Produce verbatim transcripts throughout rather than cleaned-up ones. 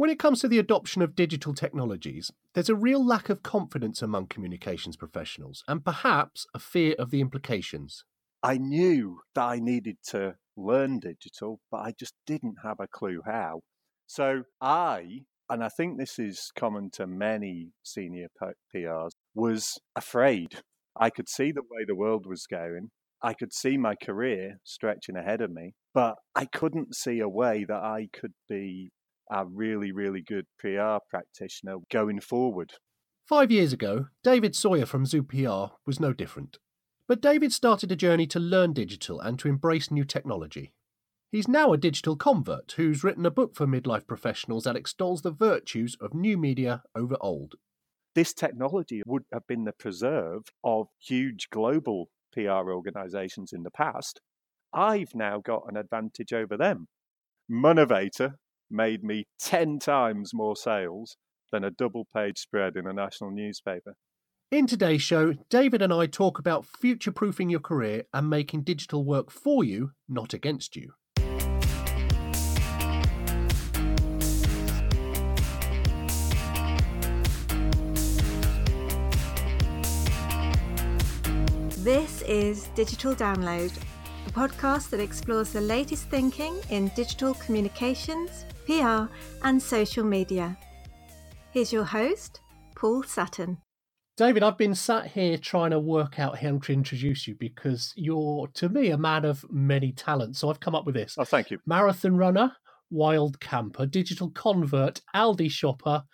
When it comes to the adoption of digital technologies, there's a real lack of confidence among communications professionals and perhaps a fear of the implications. I knew that I needed to learn digital, but I just didn't have a clue how. So I, and I think this is common to many senior P Rs, was afraid. I could see the way the world was going. I could see my career stretching ahead of me, but I couldn't see a way that I could be a really, really good P R practitioner going forward. Five years ago, David Sawyer from Zoo P R was no different. But David started a journey to learn digital and to embrace new technology. He's now a digital convert who's written a book for midlife professionals that extols the virtues of new media over old. This technology would have been the preserve of huge global P R organisations in the past. I've now got an advantage over them. Monevator made me ten times more sales than a double-page spread in a national newspaper. In today's show, David and I talk about future-proofing your career and making digital work for you, not against you. This is Digital Download, a podcast that explores the latest thinking in digital communications, P R and social media. Here's your host, Paul Sutton. David, I've been sat here trying to work out how to introduce you because you're, to me, a man of many talents. So I've come up with this. Oh, thank you. Marathon runner, wild camper, digital convert, Aldi shopper,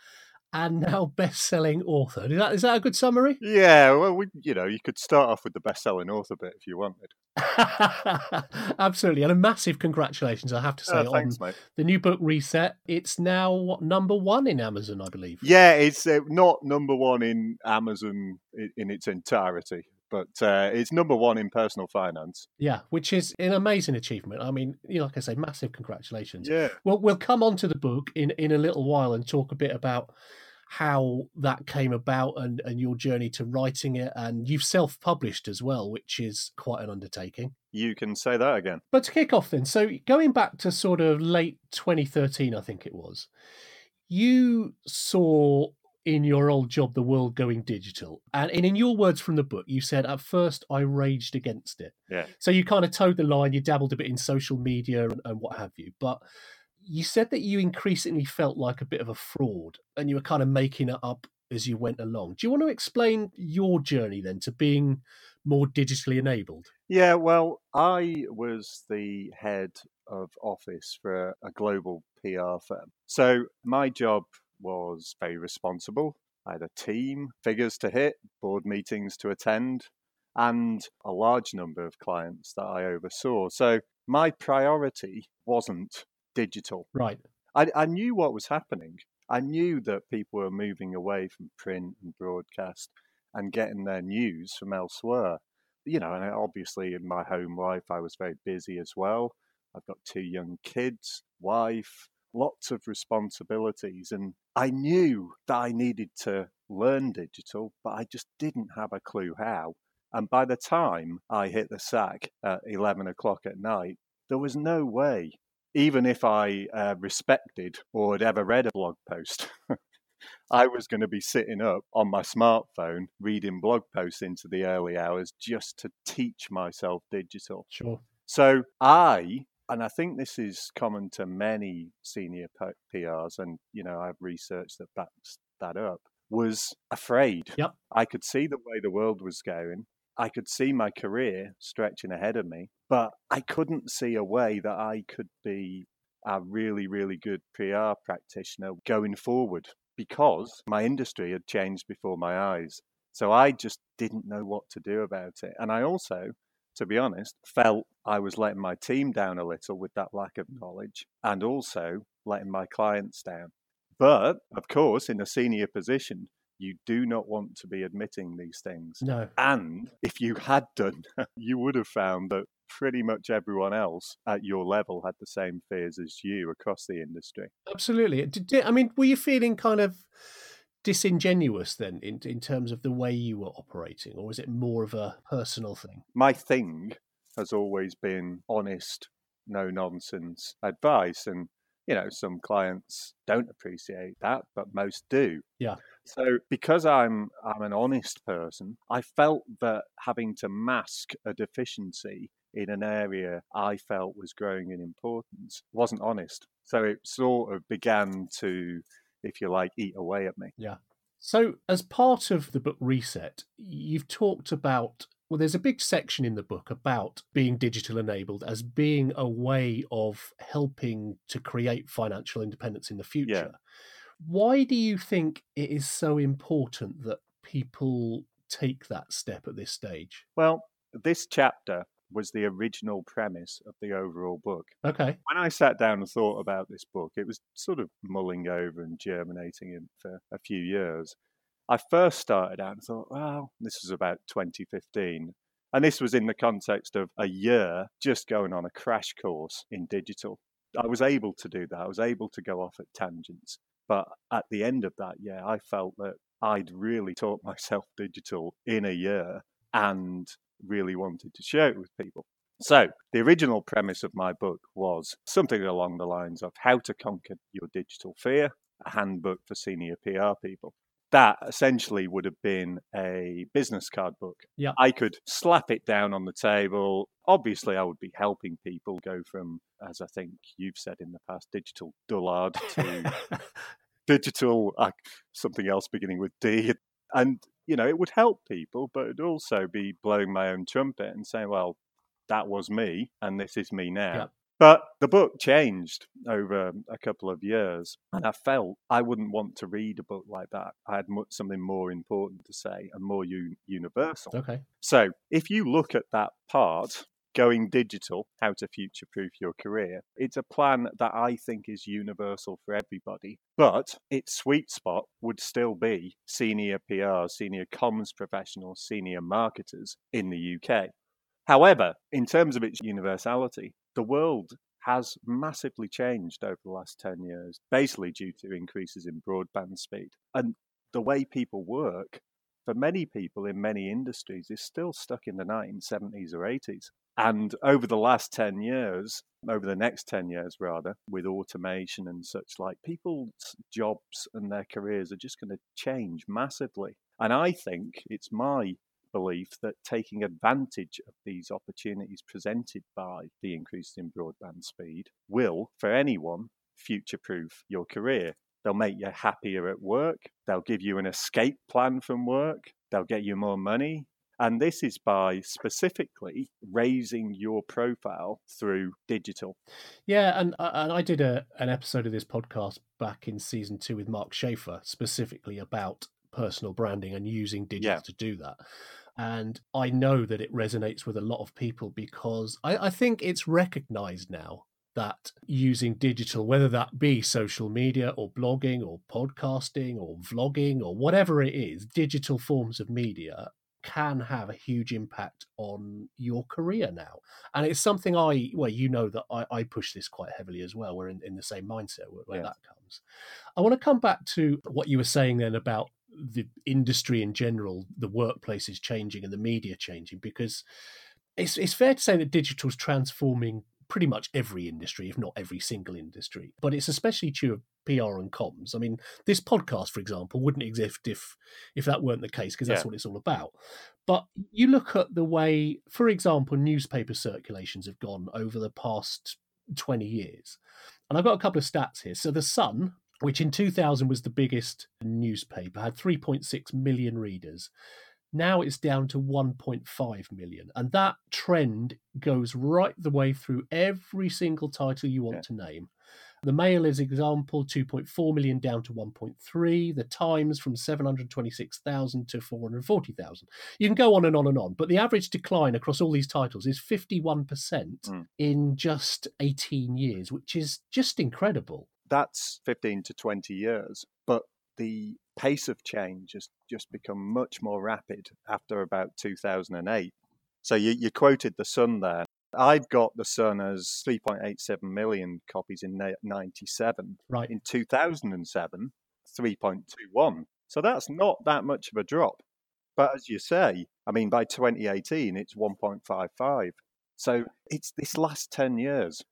and now best-selling author. Is that, is that a good summary? Yeah, well, we, you know, you could start off with the best-selling author bit if you wanted. Absolutely. And a massive congratulations, I have to say, oh, thanks, on mate. The new book Reset. It's now what, number one in Amazon, I believe. Yeah, it's uh, not number one in Amazon in, in its entirety, but uh, it's number one in personal finance. Yeah, which is an amazing achievement. I mean, you know, like I say, massive congratulations. Yeah. Well, we'll come on to the book in, in a little while and talk a bit about how that came about and, and your journey to writing it. And you've self-published as well, which is quite an undertaking. You can say that again. But to kick off then, so going back to sort of late twenty thirteen, I think it was, you saw in your old job the world going digital. And in your words from the book, you said, at first, I raged against it. Yeah. So you kind of towed the line, you dabbled a bit in social media and, and what have you. But you said that you increasingly felt like a bit of a fraud and you were kind of making it up as you went along. Do you want to explain your journey then to being more digitally enabled? Yeah, well, I was the head of office for a global P R firm. So my job was very responsible. I had a team, figures to hit, board meetings to attend, and a large number of clients that I oversaw. So my priority wasn't digital. Right. I, I knew what was happening. I knew that people were moving away from print and broadcast and getting their news from elsewhere. You know, and obviously in my home life, I was very busy as well. I've got two young kids, wife, lots of responsibilities. And I knew that I needed to learn digital, but I just didn't have a clue how. And by the time I hit the sack at eleven o'clock at night, there was no way, even if I uh, respected or had ever read a blog post, I was going to be sitting up on my smartphone reading blog posts into the early hours just to teach myself digital. Sure. So I, and I think this is common to many senior P Rs, and you know I have research that backs that up, was afraid. Yep. I could see the way the world was going. I could see my career stretching ahead of me, but I couldn't see a way that I could be a really, really good P R practitioner going forward because my industry had changed before my eyes. So I just didn't know what to do about it. And I also, to be honest, felt I was letting my team down a little with that lack of knowledge and also letting my clients down. But of course, in a senior position, you do not want to be admitting these things. No. And if you had done, you would have found that pretty much everyone else at your level had the same fears as you across the industry. Absolutely. I mean, were you feeling kind of disingenuous then in, in terms of the way you were operating, or was it more of a personal thing? My thing has always been honest, no nonsense advice. And you know, some clients don't appreciate that, but most do. Yeah. So because I'm I'm an honest person, I felt that having to mask a deficiency in an area I felt was growing in importance wasn't honest. So it sort of began to, if you like, eat away at me. Yeah. So as part of the book Reset, you've talked about, well, there's a big section in the book about being digital enabled as being a way of helping to create financial independence in the future. Yeah. Why do you think it is so important that people take that step at this stage? Well, this chapter was the original premise of the overall book. Okay. When I sat down and thought about this book, it was sort of mulling over and germinating in for a few years. I first started out and thought, well, this was about twenty fifteen. And this was in the context of a year just going on a crash course in digital. I was able to do that. I was able to go off at tangents. But at the end of that year, I felt that I'd really taught myself digital in a year and really wanted to share it with people. So the original premise of my book was something along the lines of how to conquer your digital fear, a handbook for senior P R people. That essentially would have been a business card book. Yeah. I could slap it down on the table. Obviously, I would be helping people go from, as I think you've said in the past, digital dullard to digital uh, something else beginning with D. And, you know, it would help people, but it'd also be blowing my own trumpet and saying, well, that was me and this is me now. Yeah. But the book changed over a couple of years, and I felt I wouldn't want to read a book like that. I had something more important to say and more un- universal. Okay. So if you look at that part, going digital, how to future-proof your career, it's a plan that I think is universal for everybody, but its sweet spot would still be senior P R, senior comms professionals, senior marketers in the U K. However, in terms of its universality, the world has massively changed over the last ten years, basically due to increases in broadband speed. And the way people work, for many people in many industries, is still stuck in the nineteen seventies or eighties. And over the last ten years, over the next ten years rather, with automation and such like, people's jobs and their careers are just going to change massively. And I think it's my belief that taking advantage of these opportunities presented by the increase in broadband speed will, for anyone, future-proof your career. They'll make you happier at work. They'll give you an escape plan from work. They'll get you more money. And this is by specifically raising your profile through digital. Yeah, and and I did a, an episode of this podcast back in season two with Mark Schaefer, specifically about personal branding and using digital yeah. to do that. And I know that it resonates with a lot of people because I, I think it's recognized now that using digital, whether that be social media or blogging or podcasting or vlogging or whatever it is, digital forms of media can have a huge impact on your career now. And it's something I, well, you know that I, I push this quite heavily as well. We're in, in the same mindset where, where yeah. that comes. I want to come back to what you were saying then about the industry in general, the workplace is changing and the media changing, because it's it's fair to say that digital is transforming pretty much every industry, if not every single industry. But it's especially true of P R and comms. I mean, this podcast, for example, wouldn't exist if if that weren't the case, because that's yeah. what it's all about. But you look at the way, for example, newspaper circulations have gone over the past twenty years. And I've got a couple of stats here. So The Sun, which in two thousand was the biggest newspaper, had three point six million readers. Now it's down to one point five million. And that trend goes right the way through every single title you want yeah. to name. The Mail is example, two point four million down to one point three. The Times from seven hundred twenty-six thousand to four hundred forty thousand. You can go on and on and on, but the average decline across all these titles is fifty-one percent mm. in just eighteen years, which is just incredible. That's fifteen to twenty years, but the pace of change has just become much more rapid after about two thousand eight. So you, you quoted The Sun there. I've got The Sun as three point eight seven million copies in ninety-seven. Right. In two thousand seven, three point two one. So that's not that much of a drop. But as you say, I mean, by twenty eighteen, it's one point five five. So it's this last ten years.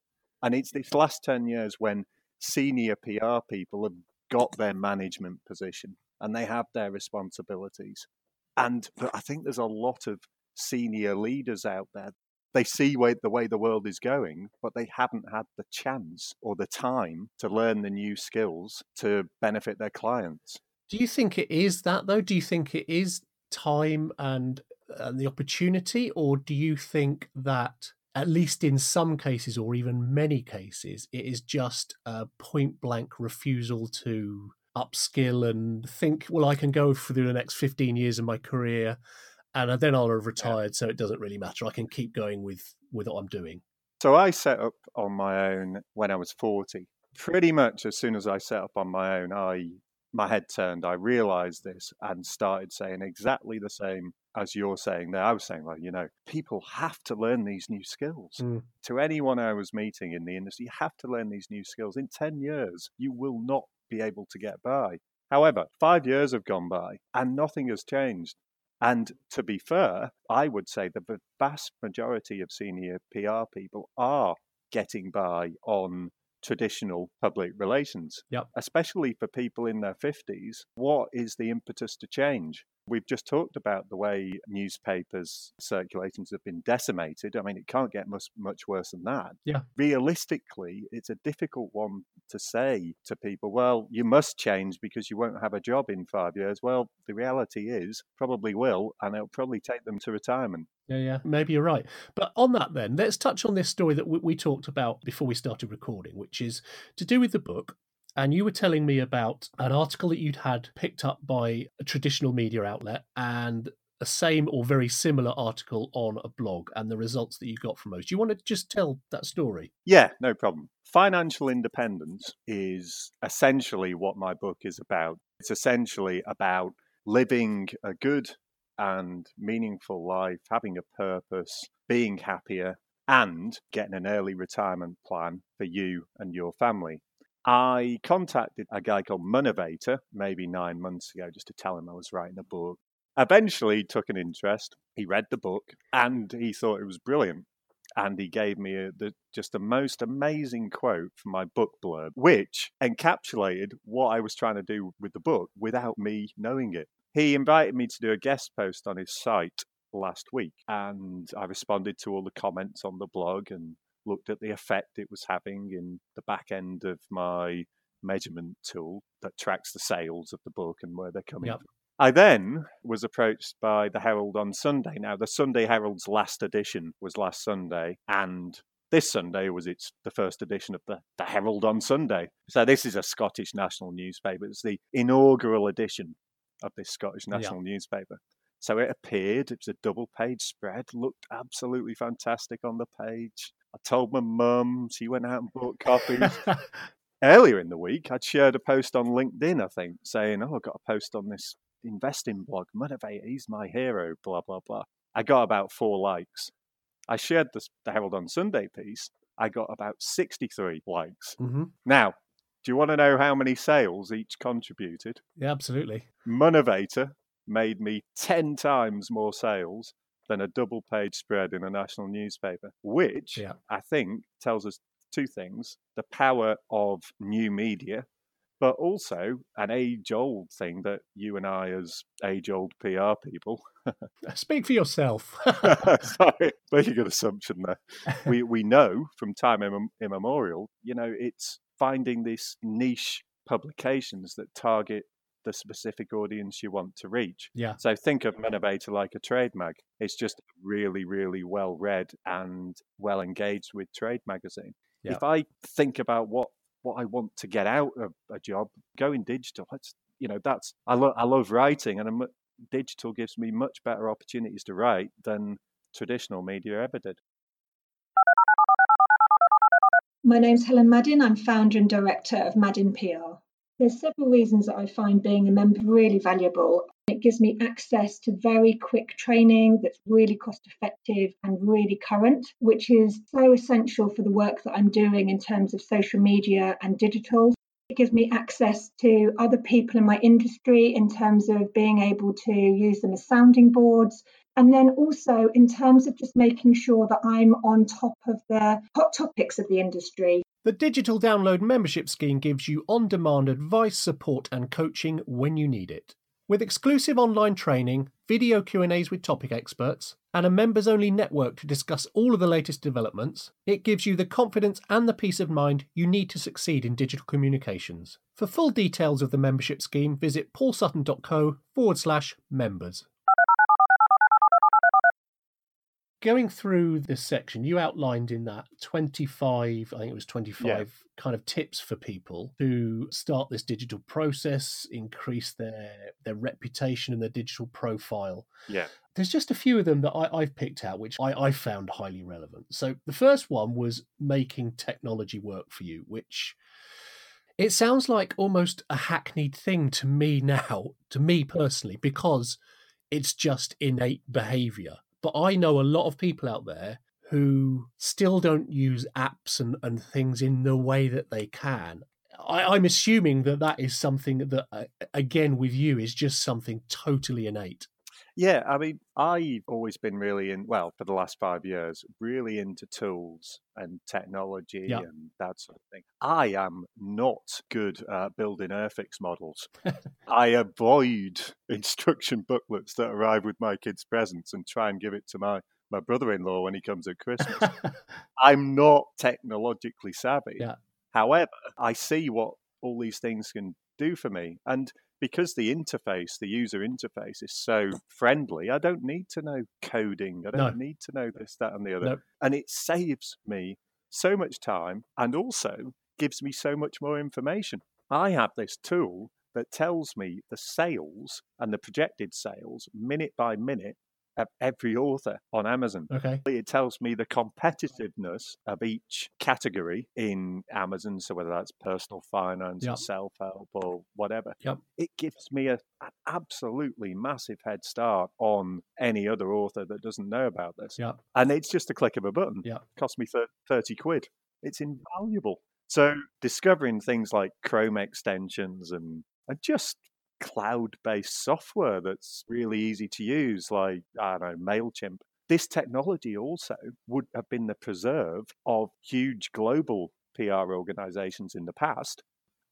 And it's this last ten years when senior P R people have got their management position and they have their responsibilities. And I think there's a lot of senior leaders out there. They see way, the way the world is going, but they haven't had the chance or the time to learn the new skills to benefit their clients. Do you think it is that, though? Do you think it is time and, and the opportunity, or do you think that, at least in some cases or even many cases, it is just a point-blank refusal to upskill and think, well, I can go through the next fifteen years of my career and then I'll have retired, yeah. so it doesn't really matter. I can keep going with, with what I'm doing. So I set up on my own when I was forty. Pretty much as soon as I set up on my own, I my head turned. I realised this and started saying exactly the same as you're saying there. I was saying, well, you know, people have to learn these new skills. Mm. To anyone I was meeting in the industry, you have to learn these new skills. In ten years, you will not be able to get by. However, five years have gone by and nothing has changed. And to be fair, I would say that the vast majority of senior P R people are getting by on traditional public relations, yep. especially for people in their fifties. What is the impetus to change? We've just talked about the way newspapers' circulations have been decimated. I mean, it can't get much, much worse than that. Yeah. Realistically, it's a difficult one to say to people, well, you must change because you won't have a job in five years. Well, the reality is probably will, and it'll probably take them to retirement. Yeah, yeah, maybe you're right. But on that then, let's touch on this story that we, we talked about before we started recording, which is to do with the book. And you were telling me about an article that you'd had picked up by a traditional media outlet and a same or very similar article on a blog and the results that you got from those. Do you want to just tell that story? Yeah, no problem. Financial independence is essentially what my book is about. It's essentially about living a good and meaningful life, having a purpose, being happier, and getting an early retirement plan for you and your family. I contacted a guy called Monevator maybe nine months ago just to tell him I was writing a book. Eventually, he took an interest. He read the book and he thought it was brilliant. And he gave me a, the, just the most amazing quote from my book blurb, which encapsulated what I was trying to do with the book without me knowing it. He invited me to do a guest post on his site last week. And I responded to all the comments on the blog and looked at the effect it was having in the back end of my measurement tool that tracks the sales of the book and where they're coming yep. from. I then was approached by the Herald on Sunday. Now, the Sunday Herald's last edition was last Sunday, and this Sunday was its the first edition of the, the Herald on Sunday. So this is a Scottish national newspaper. It's the inaugural edition of this Scottish national yep. newspaper. So it appeared. It was a double-page spread. Looked absolutely fantastic on the page. I told my mum, she went out and bought copies. Earlier in the week, I'd shared a post on LinkedIn, I think, saying, oh, I've got a post on this investing blog, Monevator, he's my hero, blah, blah, blah. I got about four likes. I shared the, the Herald on Sunday piece. I got about sixty-three likes. Mm-hmm. Now, do you want to know how many sales each contributed? Yeah, absolutely. Monevator made me ten times more sales than a double-page spread in a national newspaper, which yeah. I think tells us two things, the power of new media, but also an age-old thing that you and I as age-old P R people... Speak for yourself. Sorry, make a good assumption there. We, we know from time immem- immemorial, you know, it's finding these niche publications that target the specific audience you want to reach. Yeah. So think of Monevator like a trade mag. It's just really, really well read and well engaged with trade magazine. Yeah. If I think about what, what I want to get out of a job, going digital, that's, you know, that's, I, lo- I love writing and I'm, digital gives me much better opportunities to write than traditional media ever did. My name's Helen Madden. I'm founder and director of Madden P R. There's several reasons that I find being a member really valuable. It gives me access to very quick training that's really cost effective and really current, which is so essential for the work that I'm doing in terms of social media and digital. It gives me access to other people in my industry in terms of being able to use them as sounding boards. And then also in terms of just making sure that I'm on top of the hot topics of the industry. The Digital Download membership scheme gives you on-demand advice, support and coaching when you need it. With exclusive online training, video Q and A's with topic experts, and a members-only network to discuss all of the latest developments, it gives you the confidence and the peace of mind you need to succeed in digital communications. For full details of the membership scheme, visit paulsutton.co forward slash members. Going through this section, you outlined in that twenty-five, I think it was twenty-five, yeah. kind of tips for people to start this digital process, increase their their reputation and their digital profile. Yeah. There's just a few of them that I, I've picked out, which I, I found highly relevant. So the first one was making technology work for you, which it sounds like almost a hackneyed thing to me now, to me personally, because it's just innate behaviour. But I know a lot of people out there who still don't use apps and, and things in the way that they can. I, I'm assuming that that is something that, uh, again, with you, is just something totally innate. Yeah, I mean, I've always been really in, well, for the last five years, really into tools and technology yep. and that sort of thing. I am not good at building Airfix models. I avoid instruction booklets that arrive with my kids' presents and try and give it to my, my brother-in-law when he comes at Christmas. I'm not technologically savvy. Yeah. However, I see what all these things can do for me. And because the interface, the user interface is so friendly, I don't need to know coding. I don't no. need to know this, that, and the other. No. And it saves me so much time and also gives me so much more information. I have this tool that tells me the sales and the projected sales minute by minute of every author on Amazon. Okay. It tells me the competitiveness of each category in Amazon, so whether that's personal finance yep. or self-help or whatever. Yep. It gives me a, an absolutely massive head start on any other author that doesn't know about this. Yep. And it's just a click of a button. Yep. It cost me thirty quid. It's invaluable. So discovering things like Chrome extensions and, and just cloud-based software that's really easy to use, like, I don't know, Mailchimp. This technology also would have been the preserve of huge global P R organizations in the past.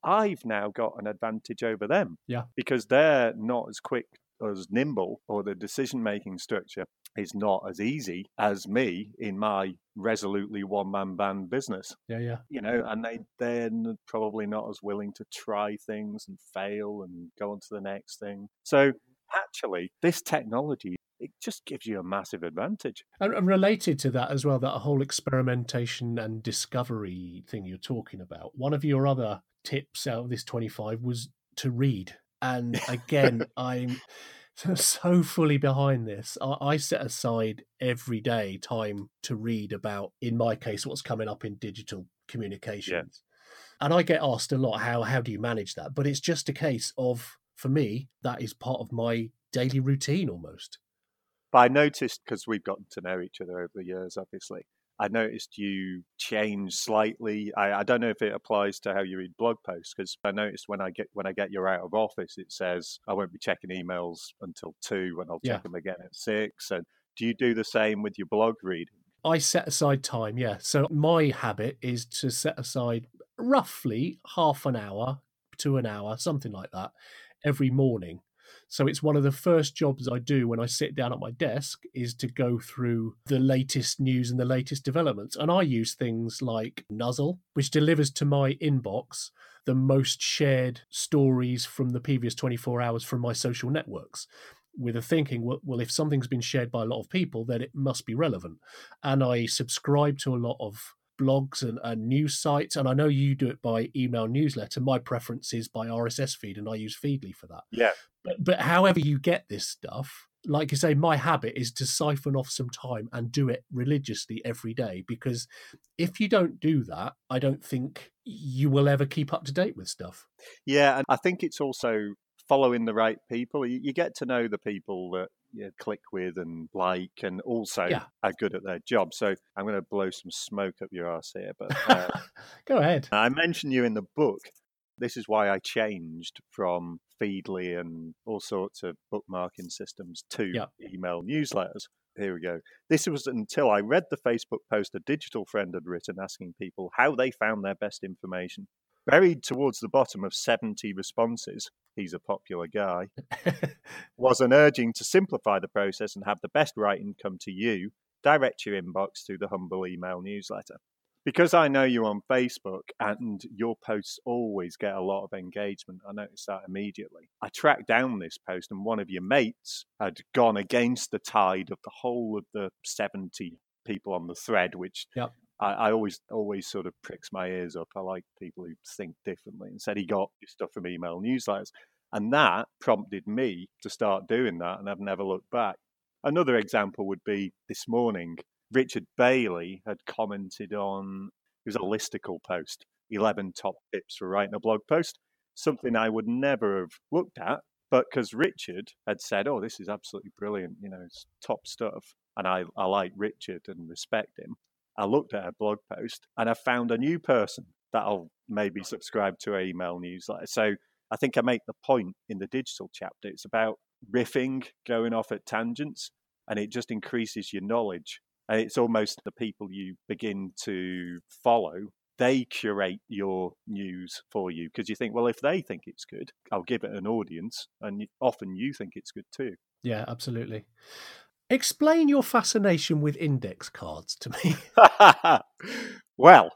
I've now got an advantage over them yeah. because they're not as quick, as nimble, or the decision-making structure is not as easy as me in my resolutely one-man band business. Yeah, yeah. You know, and they, they're probably not as willing to try things and fail and go on to the next thing. So actually, this technology, it just gives you a massive advantage. And related to that as well, that whole experimentation and discovery thing you're talking about, one of your other tips out of this twenty-five was to read. And again, I'm so fully behind this. I set aside every day time to read about, in my case, what's coming up in digital communications. Yeah. And I get asked a lot, how how do you manage that? But it's just a case of, for me, that is part of my daily routine almost. But I noticed, because we've gotten to know each other over the years, obviously, I noticed you change slightly. I, I don't know if it applies to how you read blog posts, because I noticed when I get when I get you out of office, it says I won't be checking emails until two, and I'll yeah. check them again at six. And do you do the same with your blog reading? I set aside time, yeah. So my habit is to set aside roughly half an hour to an hour, something like that, every morning. So it's one of the first jobs I do when I sit down at my desk is to go through the latest news and the latest developments. And I use things like Nuzzle, which delivers to my inbox the most shared stories from the previous twenty-four hours from my social networks, with a thinking, well, if something's been shared by a lot of people, then it must be relevant. And I subscribe to a lot of blogs and, and news sites, and I know you do it by email newsletter. My preference is by R S S feed, and I use Feedly for that. Yeah. But, but however you get this stuff, like you say, my habit is to siphon off some time and do it religiously every day, because if you don't do that, I don't think you will ever keep up to date with stuff. Yeah, and I think it's also following the right people. You, you get to know the people that you click with and like, and also yeah. are good at their job. So I'm going to blow some smoke up your arse here, but uh, go ahead. I mentioned you in the book. This is why I changed from Feedly and all sorts of bookmarking systems to yeah. email newsletters. Here we go. This was until I read the Facebook post a digital friend had written asking people how they found their best information. Buried towards the bottom of seventy responses, he's a popular guy, was an urging to simplify the process and have the best writing come to you, direct your inbox through the humble email newsletter. Because I know you're on Facebook and your posts always get a lot of engagement, I noticed that immediately. I tracked down this post and one of your mates had gone against the tide of the whole of the seventy people on the thread, which yep. I, I always always sort of pricks my ears up. I like people who think differently, and said he got your stuff from email newsletters. And that prompted me to start doing that, and I've never looked back. Another example would be this morning. Richard Bailey had commented on, it was a listicle post, eleven top tips for writing a blog post, something I would never have looked at, but because Richard had said, oh, this is absolutely brilliant, you know, it's top stuff. And I, I like Richard and respect him. I looked at her blog post and I found a new person that'll maybe subscribe to her email newsletter. So I think I make the point in the digital chapter, it's about riffing, going off at tangents, and it just increases your knowledge. And it's almost the people you begin to follow, they curate your news for you because you think, well, if they think it's good, I'll give it an audience. And often you think it's good too. Yeah, absolutely. Explain your fascination with index cards to me. Well,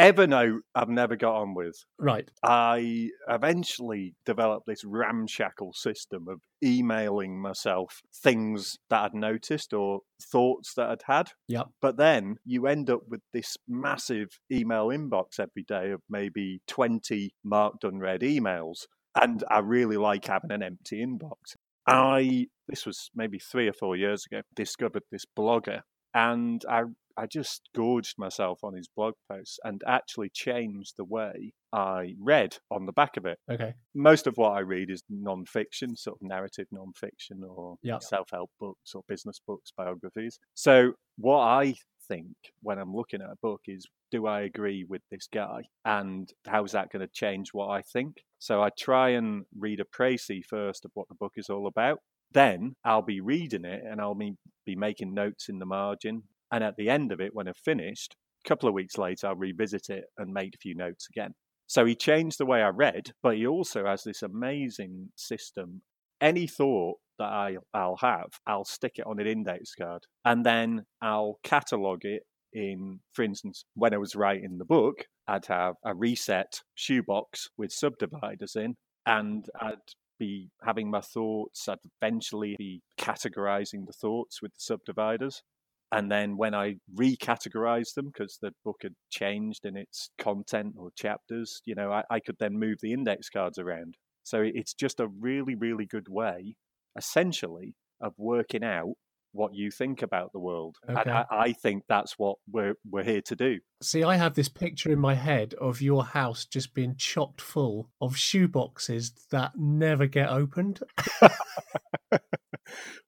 Evernote, I've never got on with. Right. I eventually developed this ramshackle system of emailing myself things that I'd noticed or thoughts that I'd had. Yep. But then you end up with this massive email inbox every day of maybe twenty marked unread emails. And I really like having an empty inbox. I, this was maybe three or four years ago, discovered this blogger and I I just gorged myself on his blog posts and actually changed the way I read on the back of it. Okay. Most of what I read is non-fiction, sort of narrative non-fiction or yep. self-help books or business books, biographies. So what I think when I'm looking at a book is, do I agree with this guy? And how is that going to change what I think? So I try and read a précis first of what the book is all about. Then I'll be reading it and I'll be making notes in the margin. And at the end of it, when I've finished, a couple of weeks later, I'll revisit it and make a few notes again. So he changed the way I read, but he also has this amazing system. Any thought that I, I'll have, I'll stick it on an index card and then I'll catalogue it in, for instance, when I was writing the book, I'd have a reset shoebox with subdividers in and I'd be having my thoughts. I'd eventually be categorising the thoughts with the subdividers. And then when I recategorized them, because the book had changed in its content or chapters, you know, I, I could then move the index cards around. So it's just a really, really good way, essentially, of working out what you think about the world. Okay. And I, I think that's what we're we're here to do. See, I have this picture in my head of your house just being chocked full of shoeboxes that never get opened.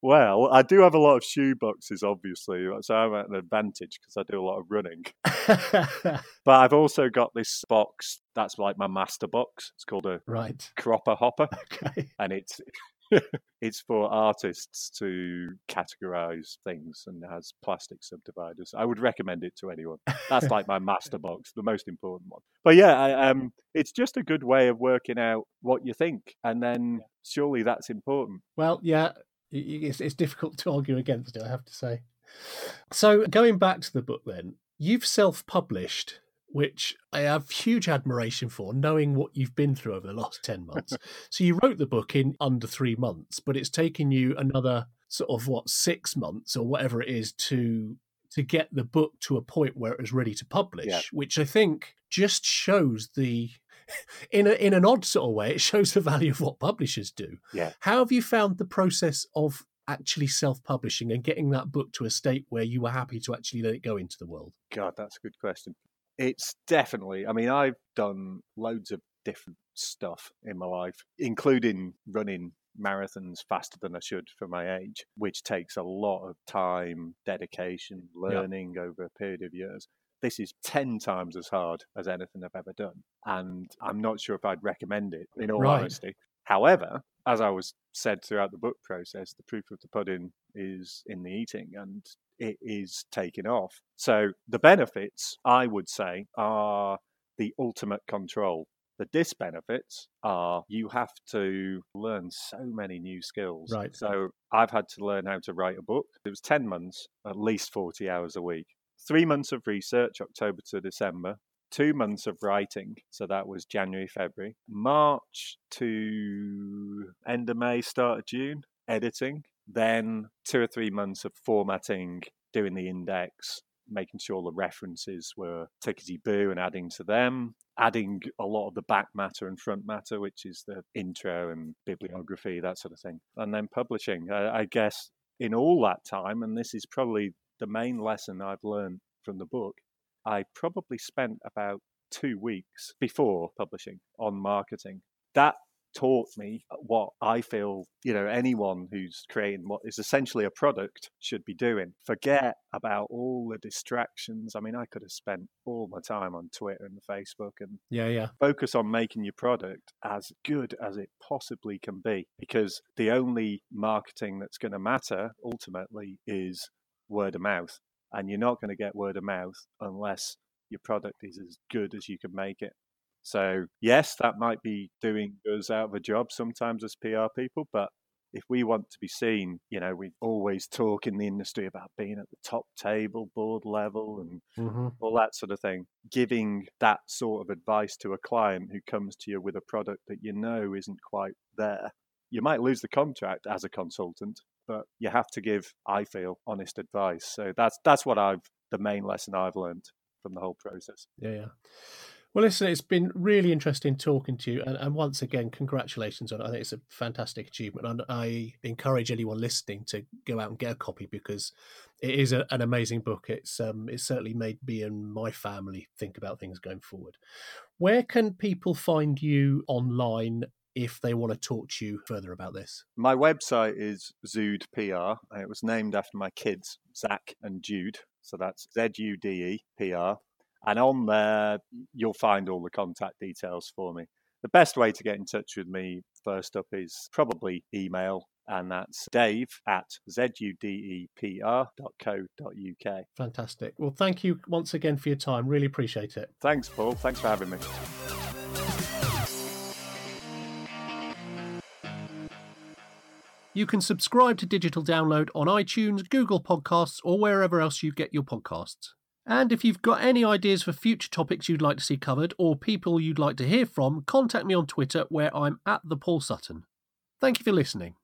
Well, I do have a lot of shoeboxes, obviously, so I'm at an advantage because I do a lot of running. But I've also got this box that's like my master box. It's called a right. Cropper Hopper. Okay. And it's it's for artists to categorize things and has plastic subdividers. I would recommend it to anyone. That's like my master box, the most important one. But yeah, I, um, it's just a good way of working out what you think. And then surely that's important. Well, yeah, it's, it's difficult to argue against it, I have to say. So going back to the book then, you've self-published, which I have huge admiration for, knowing what you've been through over the last ten months. So you wrote the book in under three months, but it's taken you another sort of, what, six months or whatever it is to to get the book to a point where it was ready to publish, yeah. which I think just shows the, in a, in an odd sort of way, it shows the value of what publishers do. Yeah. How have you found the process of actually self-publishing and getting that book to a state where you were happy to actually let it go into the world? God, that's a good question. It's definitely, I mean, I've done loads of different stuff in my life, including running marathons faster than I should for my age, which takes a lot of time, dedication, learning yeah. over a period of years. This is ten times as hard as anything I've ever done. And I'm not sure if I'd recommend it, in all right. honesty. However, as I was said throughout the book process, the proof of the pudding is in the eating, and it is taking off. So the benefits, I would say, are the ultimate control. The disbenefits are you have to learn so many new skills. Right. So I've had to learn how to write a book. It was ten months, at least forty hours a week. Three months of research, October to December. Two months of writing, so that was January, February. March to end of May, start of June, editing. Then two or three months of formatting, doing the index, making sure the references were tickety-boo and adding to them. Adding a lot of the back matter and front matter, which is the intro and bibliography, that sort of thing. And then publishing. I, I guess in all that time, and this is probably the main lesson I've learned from the book, I probably spent about two weeks before publishing on marketing. That taught me what I feel, you know, anyone who's creating what is essentially a product should be doing. Forget about all the distractions. I mean, I could have spent all my time on Twitter and Facebook and yeah, yeah. focus on making your product as good as it possibly can be, because the only marketing that's going to matter ultimately is word of mouth. And you're not going to get word of mouth unless your product is as good as you can make it. So yes, that might be doing us out of a job sometimes as P R people, but if we want to be seen, you know, we always talk in the industry about being at the top table, board level, and mm-hmm. all that sort of thing. Giving that sort of advice to a client who comes to you with a product that you know isn't quite there, you might lose the contract as a consultant, but you have to give, I feel, honest advice. So that's that's what I've the main lesson I've learned from the whole process. Yeah, yeah. Well, listen, it's been really interesting talking to you. And, and once again, congratulations on it. I think it's a fantastic achievement. And I encourage anyone listening to go out and get a copy, because it is a, an amazing book. It's um, it's certainly made me and my family think about things going forward. Where can people find you online if they want to talk to you further about this? My website is Zude P R. It was named after my kids, Zach and Jude. So that's Z U D E P R. And on there, you'll find all the contact details for me. The best way to get in touch with me, first up, is probably email. And that's dave at zudepr dot co dot uk. Fantastic. Well, thank you once again for your time. Really appreciate it. Thanks, Paul. Thanks for having me. You can subscribe to Digital Download on iTunes, Google Podcasts, or wherever else you get your podcasts. And if you've got any ideas for future topics you'd like to see covered or people you'd like to hear from, contact me on Twitter, where I'm at the Paul Sutton. Thank you for listening.